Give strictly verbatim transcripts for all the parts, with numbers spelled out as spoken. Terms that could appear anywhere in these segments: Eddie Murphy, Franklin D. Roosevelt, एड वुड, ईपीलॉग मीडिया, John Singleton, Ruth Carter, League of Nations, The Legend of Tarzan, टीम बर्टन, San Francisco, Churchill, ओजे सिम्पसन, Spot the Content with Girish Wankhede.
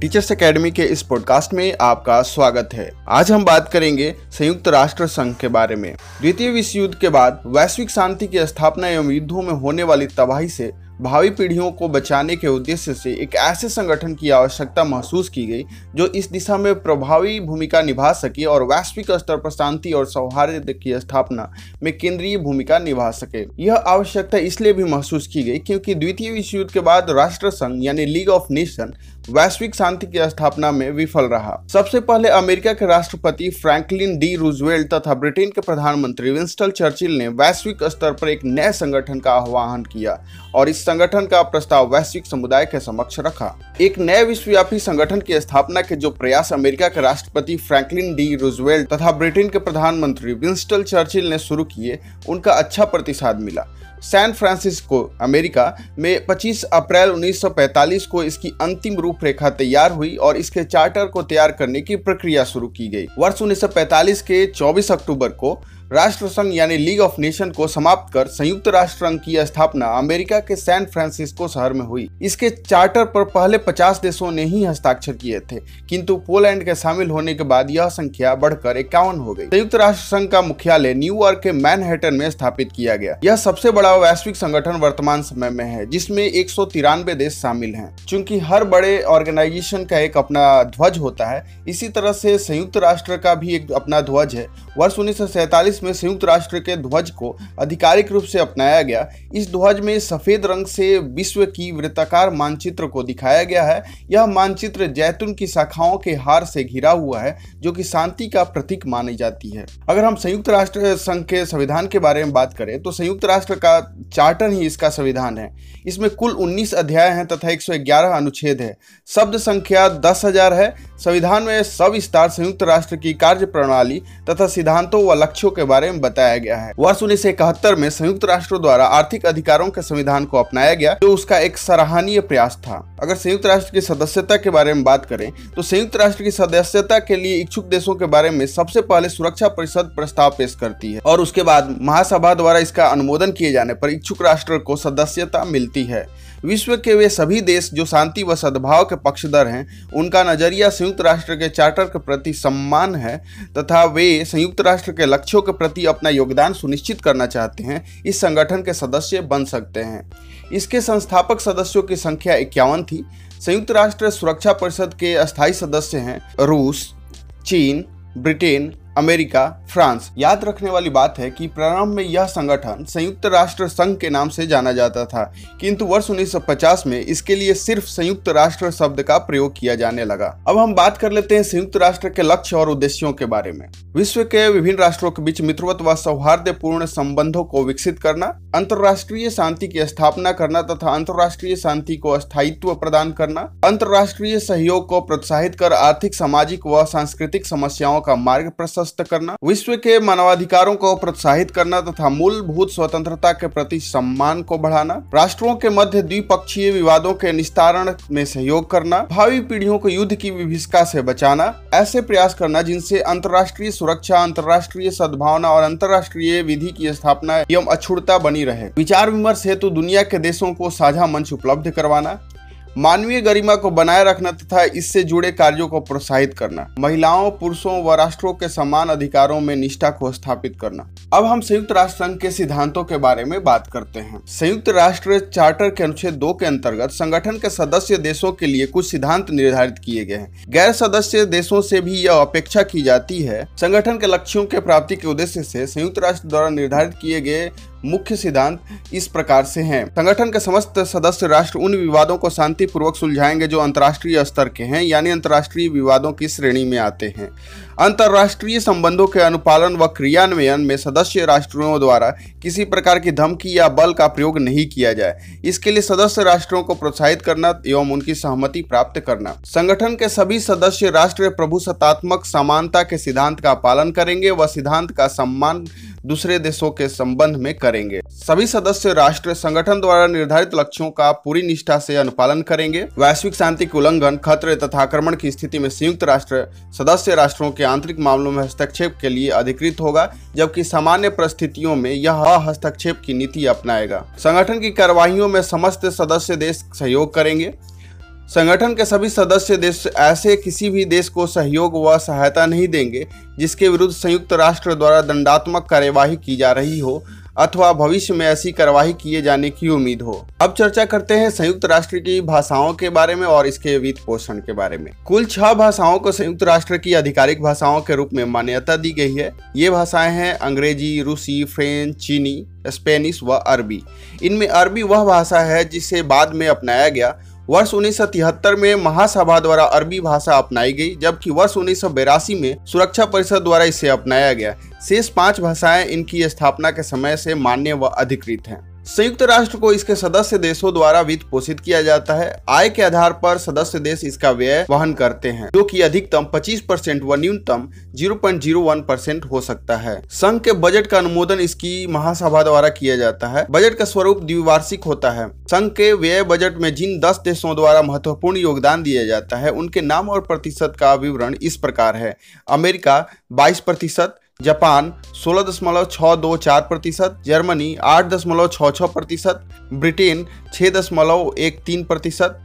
Teachers academy के इस podcast में आपका स्वागत है। आज हम बात करेंगे संयुक्त राष्ट्र संघ के बारे में। द्वितीय विश्व युद्ध के बाद वैश्विक शांति की स्थापना एवं युद्धों में होने वाली तबाही से भावी पीढ़ियों को बचाने के उद्देश्य से एक ऐसे संगठन की आवश्यकता महसूस की गई जो इस दिशा में प्रभावी भूमिका निभा सके और वैश्विक स्तर पर शांति और सौहार्द की स्थापना में केंद्रीय भूमिका निभा सके। यह आवश्यकता इसलिए भी महसूस की गई क्योंकि द्वितीय विश्व युद्ध के बाद राष्ट्र संघ यानी लीग ऑफ नेशन वैश्विक शांति की स्थापना में विफल रहा। सबसे पहले अमेरिका के राष्ट्रपति फ्रैंकलिन डी रूजवेल्ट तथा ब्रिटेन के प्रधानमंत्री विंस्टन चर्चिल ने वैश्विक स्तर पर एक नए संगठन का आह्वान किया और इस संगठन का प्रस्ताव वैश्विक समुदाय के समक्ष रखा। एक नए विश्वव्यापी संगठन की स्थापना के जो प्रयास अमेरिका के राष्ट्रपति फ्रैंकलिन डी रूजवेल्ट तथा ब्रिटेन के प्रधानमंत्री विंस्टन चर्चिल ने शुरू किए उनका अच्छा प्रतिसाद मिला। सैन फ्रांसिस्को अमेरिका में पच्चीस अप्रैल उन्नीस सौ पैंतालीस को इसकी अंतिम रूपरेखा तैयार हुई और इसके चार्टर को तैयार करने की प्रक्रिया शुरू की गई। वर्ष उन्नीस सौ पैंतालीस के चौबीस अक्टूबर को राष्ट्रसंघ यानी लीग ऑफ नेशन को समाप्त कर संयुक्त राष्ट्र संघ की स्थापना अमेरिका के सैन फ्रांसिस्को शहर में हुई। इसके चार्टर पर पहले पचास देशों ने ही हस्ताक्षर किए थे, किंतु पोलैंड के शामिल होने के बाद यह संख्या बढ़कर इक्यावन हो गई। संयुक्त राष्ट्र संघ का मुख्यालय न्यूयॉर्क के मैनहट्टन में स्थापित किया गया। यह सबसे बड़ा वैश्विक संगठन वर्तमान समय में है जिसमें एक सौ तिरानवे देश शामिल है। चूंकि हर बड़े ऑर्गेनाइजेशन का एक अपना ध्वज होता है, इसी तरह से संयुक्त राष्ट्र का भी एक अपना ध्वज है। वर्ष उन्नीस सौ सैतालीस में संयुक्त राष्ट्र के ध्वज को आधिकारिक रूप से अपनाया गया। इस ध्वज में सफेद रंग से विश्व की वृत्ताकार मानचित्र को दिखाया गया है। यह मानचित्र जैतून की शाखाओं के हार से घिरा हुआ है जो कि शांति का प्रतीक मानी जाती है। अगर हम संयुक्त राष्ट्र संघ के संविधान के बारे में बात करें तो संयुक्त राष्ट्र का चार्टर ही इसका संविधान है। इसमें कुल उन्नीस अध्याय हैं तथा एक सौ ग्यारह अनुच्छेद है। शब्द संख्या दस हजार है। संविधान में सविस्तार संयुक्त राष्ट्र की कार्य प्रणाली तथा सिद्धांतों व लक्ष्यों के बारे में बताया गया है। वर्ष उन्नीस सौ इकहत्तर में संयुक्त राष्ट्र द्वारा आर्थिक अधिकारों के संविधान को अपनाया गया जो उसका एक सराहनीय प्रयास था। अगर संयुक्त राष्ट्र की सदस्यता के बारे में बात करें तो संयुक्त राष्ट्र की सदस्यता के लिए इच्छुक देशों के बारे में सबसे पहले सुरक्षा परिषद प्रस्ताव पेश करती है और उसके बाद महासभा द्वारा इसका अनुमोदन किए जाने पर इच्छुक राष्ट्र को सदस्यता मिलती है। विश्व के वे सभी देश जो शांति व सद्भाव के पक्षधर हैं, उनका नजरिया संयुक्त राष्ट्र के चार्टर के प्रति सम्मान है तथा वे संयुक्त राष्ट्र के लक्ष्यों के प्रति अपना योगदान सुनिश्चित करना चाहते हैं। इस संगठन के सदस्य बन सकते हैं। इसके संस्थापक सदस्यों की संख्या इक्यावन थी। संयुक्त राष्ट्र सुरक्षा परिषद के अस्थायी सदस्य हैं रूस, चीन, ब्रिटेन, अमेरिका, फ्रांस। याद रखने वाली बात है कि प्रारंभ में यह संगठन संयुक्त राष्ट्र संघ के नाम से जाना जाता था, किंतु वर्ष उन्नीस सौ पचास में इसके लिए सिर्फ संयुक्त राष्ट्र शब्द का प्रयोग किया जाने लगा। अब हम बात कर लेते हैं संयुक्त राष्ट्र के लक्ष्य और उद्देश्यों के बारे में। विश्व के विभिन्न राष्ट्रों के बीच मित्रवत व सौहार्दपूर्ण संबंधों को विकसित करना, अंतर्राष्ट्रीय शांति की स्थापना करना तथा अंतर्राष्ट्रीय शांति को स्थायित्व प्रदान करना, अंतर्राष्ट्रीय सहयोग को प्रोत्साहित कर आर्थिक, सामाजिक व सांस्कृतिक समस्याओं का मार्ग प्रशस्त करना, विश्व के मानवाधिकारों को प्रोत्साहित करना तथा मूलभूत स्वतंत्रता के प्रति सम्मान को बढ़ाना, राष्ट्रों के मध्य द्विपक्षीय विवादों के निस्तारण में सहयोग करना, भावी पीढ़ियों को युद्ध की विभिषिका से बचाना, ऐसे प्रयास करना जिनसे अंतर्राष्ट्रीय सुरक्षा, अंतर्राष्ट्रीय सद्भावना और अंतर्राष्ट्रीय विधि की स्थापना एवं अछूतता बनी रहे। विचार विमर्श हेतु दुनिया के देशों को साझा मंच उपलब्ध करवाना, मानवीय गरिमा को बनाए रखना तथा इससे जुड़े कार्यों को प्रोत्साहित करना, महिलाओं, पुरुषों व राष्ट्रों के समान अधिकारों में निष्ठा को स्थापित करना। अब हम संयुक्त राष्ट्र संघ के सिद्धांतों के बारे में बात करते हैं। संयुक्त राष्ट्र चार्टर के अनुच्छेद दो के अंतर्गत संगठन के सदस्य देशों के लिए कुछ सिद्धांत निर्धारित किए गए हैं। गैर सदस्य देशों से भी यह अपेक्षा की जाती है। संगठन के लक्ष्यों के प्राप्ति के उद्देश्य से संयुक्त राष्ट्र द्वारा निर्धारित किए गए मुख्य सिद्धांत इस प्रकार से हैं। संगठन के समस्त सदस्य राष्ट्र उन विवादों को शांतिपूर्वक सुलझाएंगे जो अंतर्राष्ट्रीय स्तर के हैं, यानी अंतर्राष्ट्रीय विवादों की श्रेणी में आते हैं। अंतर्राष्ट्रीय संबंधों के अनुपालन व क्रियान्वयन में सदस्य राष्ट्रों द्वारा किसी प्रकार की धमकी या बल का प्रयोग नहीं किया जाए, इसके लिए सदस्य राष्ट्रों को प्रोत्साहित करना एवं उनकी सहमति प्राप्त करना। संगठन के सभी सदस्य राष्ट्र प्रभुसत्तात्मक समानता के सिद्धांत का पालन करेंगे व सिद्धांत का सम्मान दूसरे देशों के संबंध में करेंगे। सभी सदस्य राष्ट्र संगठन द्वारा निर्धारित लक्ष्यों का पूरी निष्ठा से अनुपालन करेंगे। वैश्विक शांति के उल्लंघन, खतरे तथा आक्रमण की स्थिति में संयुक्त राष्ट्र सदस्य राष्ट्रों के आंतरिक मामलों में हस्तक्षेप के लिए अधिकृत होगा, जबकि सामान्य परिस्थितियों में यह हस्तक्षेप की नीति अपनाएगा। संगठन की कार्यवाहियों में समस्त सदस्य देश सहयोग करेंगे। संगठन के सभी सदस्य देश ऐसे किसी भी देश को सहयोग व सहायता नहीं देंगे जिसके विरुद्ध संयुक्त राष्ट्र द्वारा दंडात्मक कार्यवाही की जा रही हो अथवा भविष्य में ऐसी कार्यवाही किए जाने की उम्मीद हो। अब चर्चा करते हैं संयुक्त राष्ट्र की भाषाओं के बारे में और इसके वित्त पोषण के बारे में। कुल छह भाषाओं को संयुक्त राष्ट्र की आधिकारिक भाषाओं के रूप में मान्यता दी गई है। ये भाषाएं हैं अंग्रेजी, रूसी, फ्रेंच, चीनी, स्पेनिश व अरबी। इनमें अरबी वह भाषा है जिसे बाद में अपनाया गया। वर्ष उन्नीस सौ तिहत्तर में महासभा द्वारा अरबी भाषा अपनाई गई, जबकि वर्ष उन्नीस सौ बेरासी में सुरक्षा परिषद द्वारा इसे अपनाया गया। शेष पांच भाषाएं इनकी स्थापना के समय से मान्य व अधिकृत हैं। संयुक्त राष्ट्र को इसके सदस्य देशों द्वारा वित्त पोषित किया जाता है। आय के आधार पर सदस्य देश इसका व्यय वहन करते हैं, जो कि अधिकतम पच्चीस परसेंट व न्यूनतम शून्य दशमलव शून्य एक परसेंट हो सकता है। संघ के बजट का अनुमोदन इसकी महासभा द्वारा किया जाता है। बजट का स्वरूप द्विवार्षिक होता है। संघ के व्यय बजट में जिन दस देशों द्वारा महत्वपूर्ण योगदान दिया जाता है उनके नाम और प्रतिशत का विवरण इस प्रकार है। अमेरिका बाईस प्रतिशत, जापान सोलह दशमलव छह दो चार प्रतिशत, जर्मनी आठ दशमलव छह छह प्रतिशत, ब्रिटेन छह दशमलव एक तीन प्रतिशत,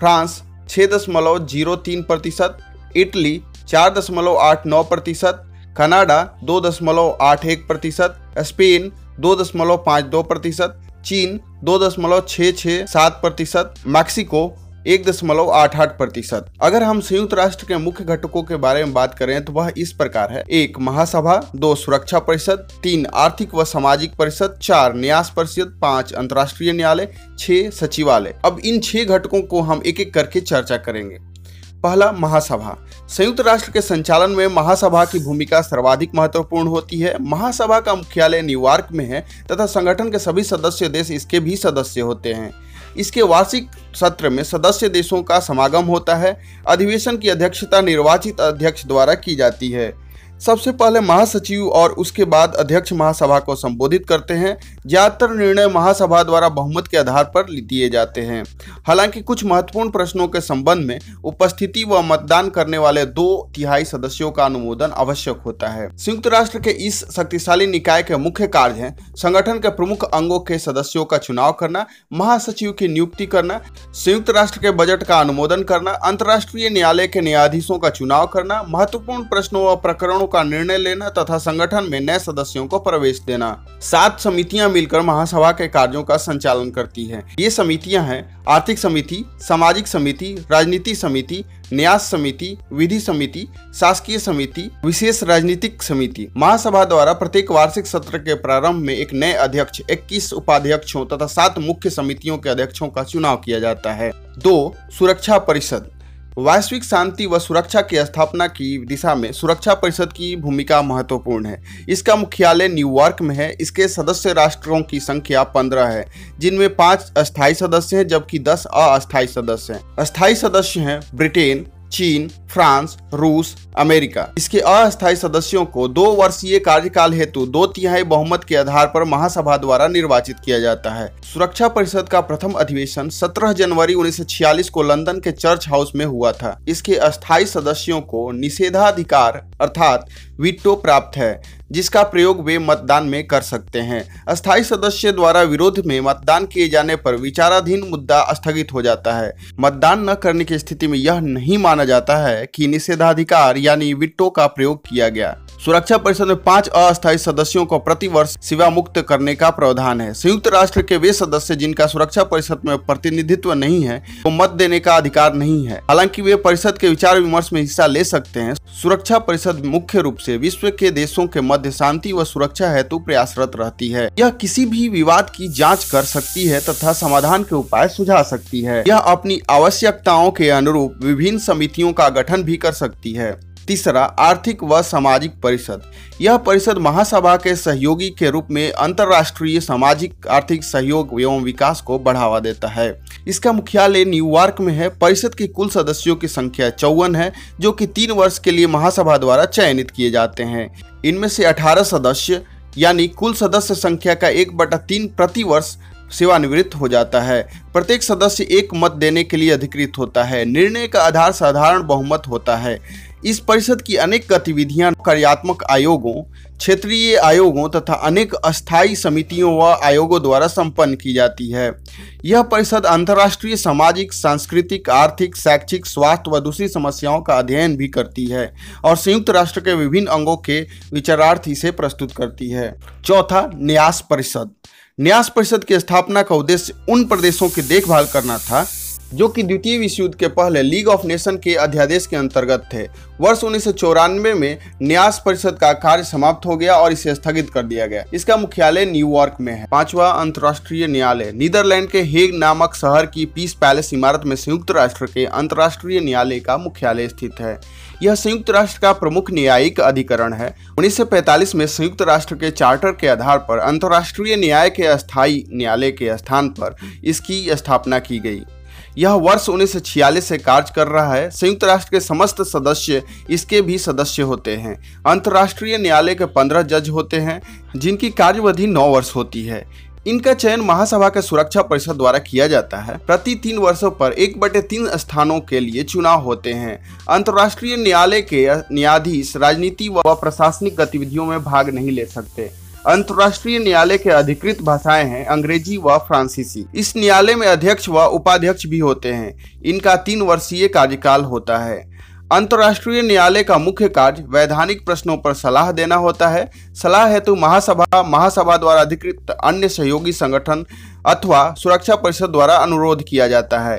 फ्रांस छह दशमलव शून्य तीन प्रतिशत, इटली चार दशमलव आठ नौ प्रतिशत, कनाडा दो दशमलव आठ एक प्रतिशत, स्पेन दो दशमलव पाँच दो प्रतिशत, चीन दो दशमलव छह छह सात प्रतिशत, मैक्सिको एक दशमलव आठ आठ प्रतिशत। अगर हम संयुक्त राष्ट्र के मुख्य घटकों के बारे में बात करें तो वह इस प्रकार है। एक महासभा, दो सुरक्षा परिषद, तीन आर्थिक व सामाजिक परिषद, चार न्यास परिषद, पांच अंतर्राष्ट्रीय न्यायालय, छह सचिवालय। अब इन छह घटकों को हम एक एक करके चर्चा करेंगे। पहला, महासभा। संयुक्त राष्ट्र के संचालन में महासभा की भूमिका सर्वाधिक महत्वपूर्ण होती है। महासभा का मुख्यालय न्यूयॉर्क में है तथा संगठन के सभी सदस्य देश इसके भी सदस्य होते हैं। इसके वार्षिक सत्र में सदस्य देशों का समागम होता है। अधिवेशन की अध्यक्षता निर्वाचित अध्यक्ष द्वारा की जाती है। सबसे पहले महासचिव और उसके बाद अध्यक्ष महासभा को संबोधित करते हैं। ज्यादातर निर्णय महासभा द्वारा बहुमत के आधार पर दिए जाते हैं। हालांकि कुछ महत्वपूर्ण प्रश्नों के संबंध में उपस्थिति व मतदान करने वाले दो तिहाई सदस्यों का अनुमोदन आवश्यक होता है। संयुक्त राष्ट्र के इस शक्तिशाली निकाय के मुख्य कार्य हैं संगठन के प्रमुख अंगों के सदस्यों का चुनाव करना, महासचिव की नियुक्ति करना, संयुक्त राष्ट्र के बजट का अनुमोदन करना, अंतर्राष्ट्रीय न्यायालय के न्यायाधीशों का चुनाव करना, महत्वपूर्ण प्रश्नों व प्रकरणों का निर्णय लेना तथा संगठन में नए सदस्यों को प्रवेश देना। सात समितियां मिलकर महासभा के कार्यों का संचालन करती हैं। ये समितियां हैं आर्थिक समिति, सामाजिक समिति, राजनीति समिति, न्यास समिति, विधि समिति, शासकीय समिति, विशेष राजनीतिक समिति। महासभा द्वारा प्रत्येक वार्षिक सत्र के प्रारंभ में एक नए अध्यक्ष, इक्कीस उपाध्यक्षों तथा सात मुख्य समितियों के अध्यक्षों का चुनाव किया जाता है। दो सुरक्षा परिषद। वैश्विक शांति व सुरक्षा की स्थापना की दिशा में सुरक्षा परिषद की भूमिका महत्वपूर्ण है। इसका मुख्यालय न्यूयॉर्क में है। इसके सदस्य राष्ट्रों की संख्या पंद्रह है, जिनमें पाँच अस्थायी सदस्य हैं जबकि दस अस्थायी सदस्य हैं। अस्थायी सदस्य हैं ब्रिटेन, चीन, फ्रांस, रूस, अमेरिका। इसके अस्थायी सदस्यों को दो वर्षीय कार्यकाल हेतु दो तिहाई बहुमत के आधार पर महासभा द्वारा निर्वाचित किया जाता है। सुरक्षा परिषद का प्रथम अधिवेशन सत्रह जनवरी उन्नीस सौ छियालीस को लंदन के चर्च हाउस में हुआ था। इसके अस्थायी सदस्यों को निषेधाधिकार अर्थात वीटो प्राप्त है, जिसका प्रयोग वे मतदान में कर सकते हैं। अस्थायी सदस्य द्वारा विरोध में मतदान किए जाने पर विचाराधीन मुद्दा स्थगित हो जाता है। मतदान न करने की स्थिति में यह नहीं माना जाता है कि निषेधाधिकार यानी वीटो का प्रयोग किया गया। सुरक्षा परिषद में पांच अस्थायी सदस्यों को प्रतिवर्ष सेवा मुक्त करने का प्रावधान है। संयुक्त राष्ट्र के वे सदस्य जिनका सुरक्षा परिषद में प्रतिनिधित्व नहीं है वो मत देने का अधिकार नहीं है, हालांकि वे परिषद के विचार विमर्श में हिस्सा ले सकते हैं। सुरक्षा परिषद मुख्य रूप से विश्व के देशों के मध्य शांति व सुरक्षा हेतु प्रयासरत रहती है। यह किसी भी विवाद की जांच कर सकती है तथा समाधान के उपाय सुझा सकती है। यह अपनी आवश्यकताओं के अनुरूप विभिन्न समितियों का गठन भी कर सकती है। तीसरा, आर्थिक व सामाजिक परिषद। यह परिषद महासभा के सहयोगी के रूप में अंतर्राष्ट्रीय सामाजिक आर्थिक सहयोग एवं विकास को बढ़ावा देता है। इसका मुख्यालय न्यूयॉर्क में है। परिषद की कुल सदस्यों की संख्या चौवन है, जो कि तीन वर्ष के लिए महासभा द्वारा चयनित किए जाते हैं। इनमें से अठारह सदस्य यानी कुल सदस्य संख्या का एक बटा तीन प्रति वर्ष सेवानिवृत्त हो जाता है। प्रत्येक सदस्य एक मत देने के लिए अधिकृत होता है। निर्णय का आधार साधारण बहुमत होता है। इस परिषद की अनेक गतिविधियां कार्यात्मक आयोगों, क्षेत्रीय आयोगों तथा अनेक अस्थायी समितियों व आयोगों द्वारा संपन्न की जाती है। यह परिषद अंतर्राष्ट्रीय सामाजिक, सांस्कृतिक, आर्थिक, शैक्षिक, स्वास्थ्य व दूसरी समस्याओं का अध्ययन भी करती है और संयुक्त राष्ट्र के विभिन्न अंगों के विचारार्थ इसे प्रस्तुत करती है। चौथा, न्यास परिषद। न्यास परिषद की स्थापना का उद्देश्य उन प्रदेशों की देखभाल करना था जो कि द्वितीय विश्व युद्ध के पहले लीग ऑफ नेशन के अध्यादेश के अंतर्गत थे। वर्ष उन्नीस सौ चौरानवे में न्यास परिषद का कार्य समाप्त हो गया और इसे स्थगित कर दिया गया। इसका मुख्यालय न्यूयॉर्क में है। पांचवा, अंतर्राष्ट्रीय न्यायालय। नीदरलैंड के हेग नामक शहर की पीस पैलेस इमारत में संयुक्त राष्ट्र के अंतर्राष्ट्रीय न्यायालय का मुख्यालय स्थित है। यह संयुक्त राष्ट्र का प्रमुख न्यायिक अधिकरण है। उन्नीस सौ पैंतालीस में संयुक्त राष्ट्र के चार्टर के आधार पर अंतर्राष्ट्रीय न्याय के अस्थायी न्यायालय के स्थान पर इसकी स्थापना की गई। यह वर्ष उन्नीस सौ छियालीस से कार्य कर रहा है। संयुक्त राष्ट्र के समस्त सदस्य इसके भी सदस्य होते हैं। अंतर्राष्ट्रीय न्यायालय के पंद्रह जज होते हैं जिनकी कार्यवधि नौ वर्ष होती है। इनका चयन महासभा के सुरक्षा परिषद द्वारा किया जाता है। प्रति तीन वर्षों पर एक बटे तीन स्थानों के लिए चुनाव होते हैं। अंतर्राष्ट्रीय न्यायालय के न्यायाधीश राजनीति व प्रशासनिक गतिविधियों में भाग नहीं ले सकते। अंतर्राष्ट्रीय न्यायालय के अधिकृत भाषाएं हैं अंग्रेजी व फ्रांसीसी। इस न्यायालय में अध्यक्ष व उपाध्यक्ष भी होते हैं। इनका तीन वर्षीय कार्यकाल होता है। अंतर्राष्ट्रीय न्यायालय का मुख्य कार्य वैधानिक प्रश्नों पर सलाह देना होता है। सलाह हेतु महासभा महासभा द्वारा अधिकृत अन्य सहयोगी संगठन अथवा सुरक्षा परिषद द्वारा अनुरोध किया जाता है।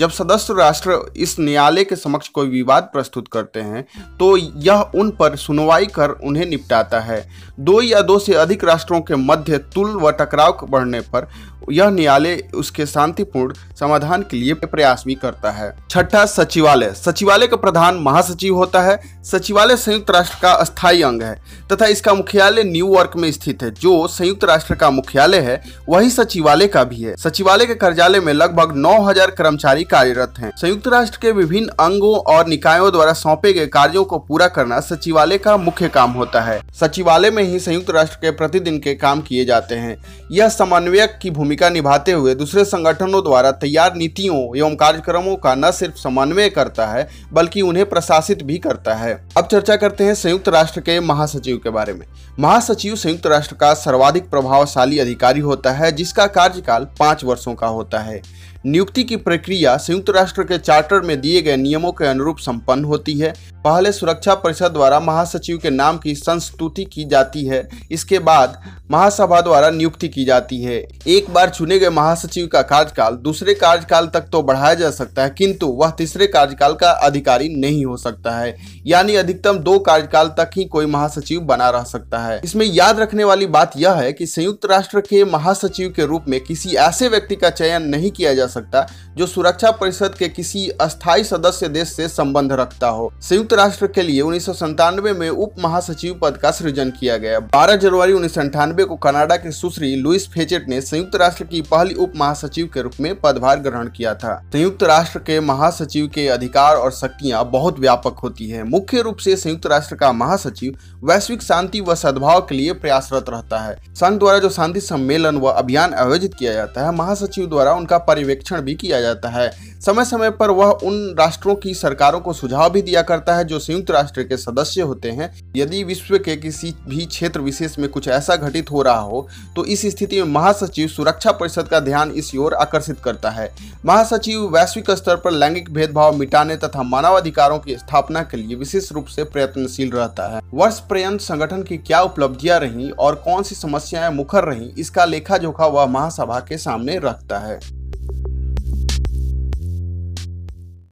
जब सदस्य राष्ट्र इस न्यायालय के समक्ष कोई विवाद प्रस्तुत करते हैं तो यह उन पर सुनवाई कर उन्हें निपटाता है। दो या दो से अधिक राष्ट्रों के मध्य तुल व टकराव बढ़ने पर यह न्यायालय उसके शांतिपूर्ण समाधान के लिए प्रयास भी करता है। छठा, सचिवालय। सचिवालय का प्रधान महासचिव होता है। सचिवालय संयुक्त राष्ट्र का अस्थायी अंग है तथा इसका मुख्यालय न्यूयॉर्क में स्थित है। जो संयुक्त राष्ट्र का मुख्यालय है वही सचिवालय का भी है। सचिवालय के कार्यालय में लगभग नौ हजार कर्मचारी कार्यरत हैं। संयुक्त राष्ट्र के विभिन्न अंगों और निकायों द्वारा सौंपे गए कार्यों को पूरा करना सचिवालय का मुख्य काम होता है। सचिवालय में ही संयुक्त राष्ट्र के प्रतिदिन के काम किए जाते हैं। यह समन्वयक की भूमिका निभाते हुए दूसरे संगठनों द्वारा तैयार नीतियों एवं कार्यक्रमों का न सिर्फ समन्वय करता है बल्कि उन्हें प्रशासित भी करता है। अब चर्चा करते हैं संयुक्त राष्ट्र के महासचिव के बारे में। महासचिव संयुक्त राष्ट्र का सर्वाधिक प्रभावशाली अधिकारी होता है जिसका कार्यकाल पाँच वर्षों का होता है। नियुक्ति की प्रक्रिया संयुक्त राष्ट्र के चार्टर में दिए गए नियमों के अनुरूप संपन्न होती है। पहले सुरक्षा परिषद द्वारा महासचिव के नाम की संस्तुति की जाती है। इसके बाद महासभा द्वारा नियुक्ति की जाती है। एक बार चुने गए महासचिव का कार्यकाल दूसरे कार्यकाल तक तो बढ़ाया जा सकता है किंतु वह तीसरे कार्यकाल का अधिकारी नहीं हो सकता है, यानी अधिकतम दो कार्यकाल तक ही कोई महासचिव बना रह सकता है। इसमें याद रखने वाली बात यह है कि संयुक्त राष्ट्र के महासचिव के रूप में किसी ऐसे व्यक्ति का चयन नहीं किया जा सकता जो सुरक्षा परिषद के किसी अस्थायी सदस्य देश से संबंध रखता हो। संयुक्त राष्ट्र के लिए उन्नीस सौ संतानवे में उप महासचिव पद का सृजन किया गया। बारह जनवरी उन्नीस सौ अंठानवे को कनाडा के सुश्री लुईस फ्रेचेट ने संयुक्त राष्ट्र की पहली उप महासचिव के रूप में पदभार ग्रहण किया था। संयुक्त राष्ट्र के महासचिव के अधिकार और शक्तियाँ बहुत व्यापक होती है। मुख्य रूप से संयुक्त राष्ट्र का महासचिव वैश्विक शांति व सद्भाव के लिए प्रयासरत रहता है। संघ द्वारा जो शांति सम्मेलन व अभियान आयोजित किया जाता है महासचिव द्वारा उनका पर्यवेक्षण भी किया जाता है। समय समय पर वह उन राष्ट्रों की सरकारों को सुझाव भी दिया करता है जो संयुक्त राष्ट्र के सदस्य होते हैं। यदि विश्व के किसी भी क्षेत्र विशेष में कुछ ऐसा घटित हो रहा हो तो इस स्थिति में महासचिव सुरक्षा परिषद का ध्यान इस ओर आकर्षित करता है। महासचिव वैश्विक स्तर पर लैंगिक भेदभाव मिटाने तथा मानवाधिकारों की स्थापना के लिए विशेष रूप से प्रयत्नशील रहता है। वर्ष पर्यंत संगठन की क्या उपलब्धियां रही और कौन सी समस्याएं मुखर रही इसका लेखा जोखा वह महासभा के सामने रखता है।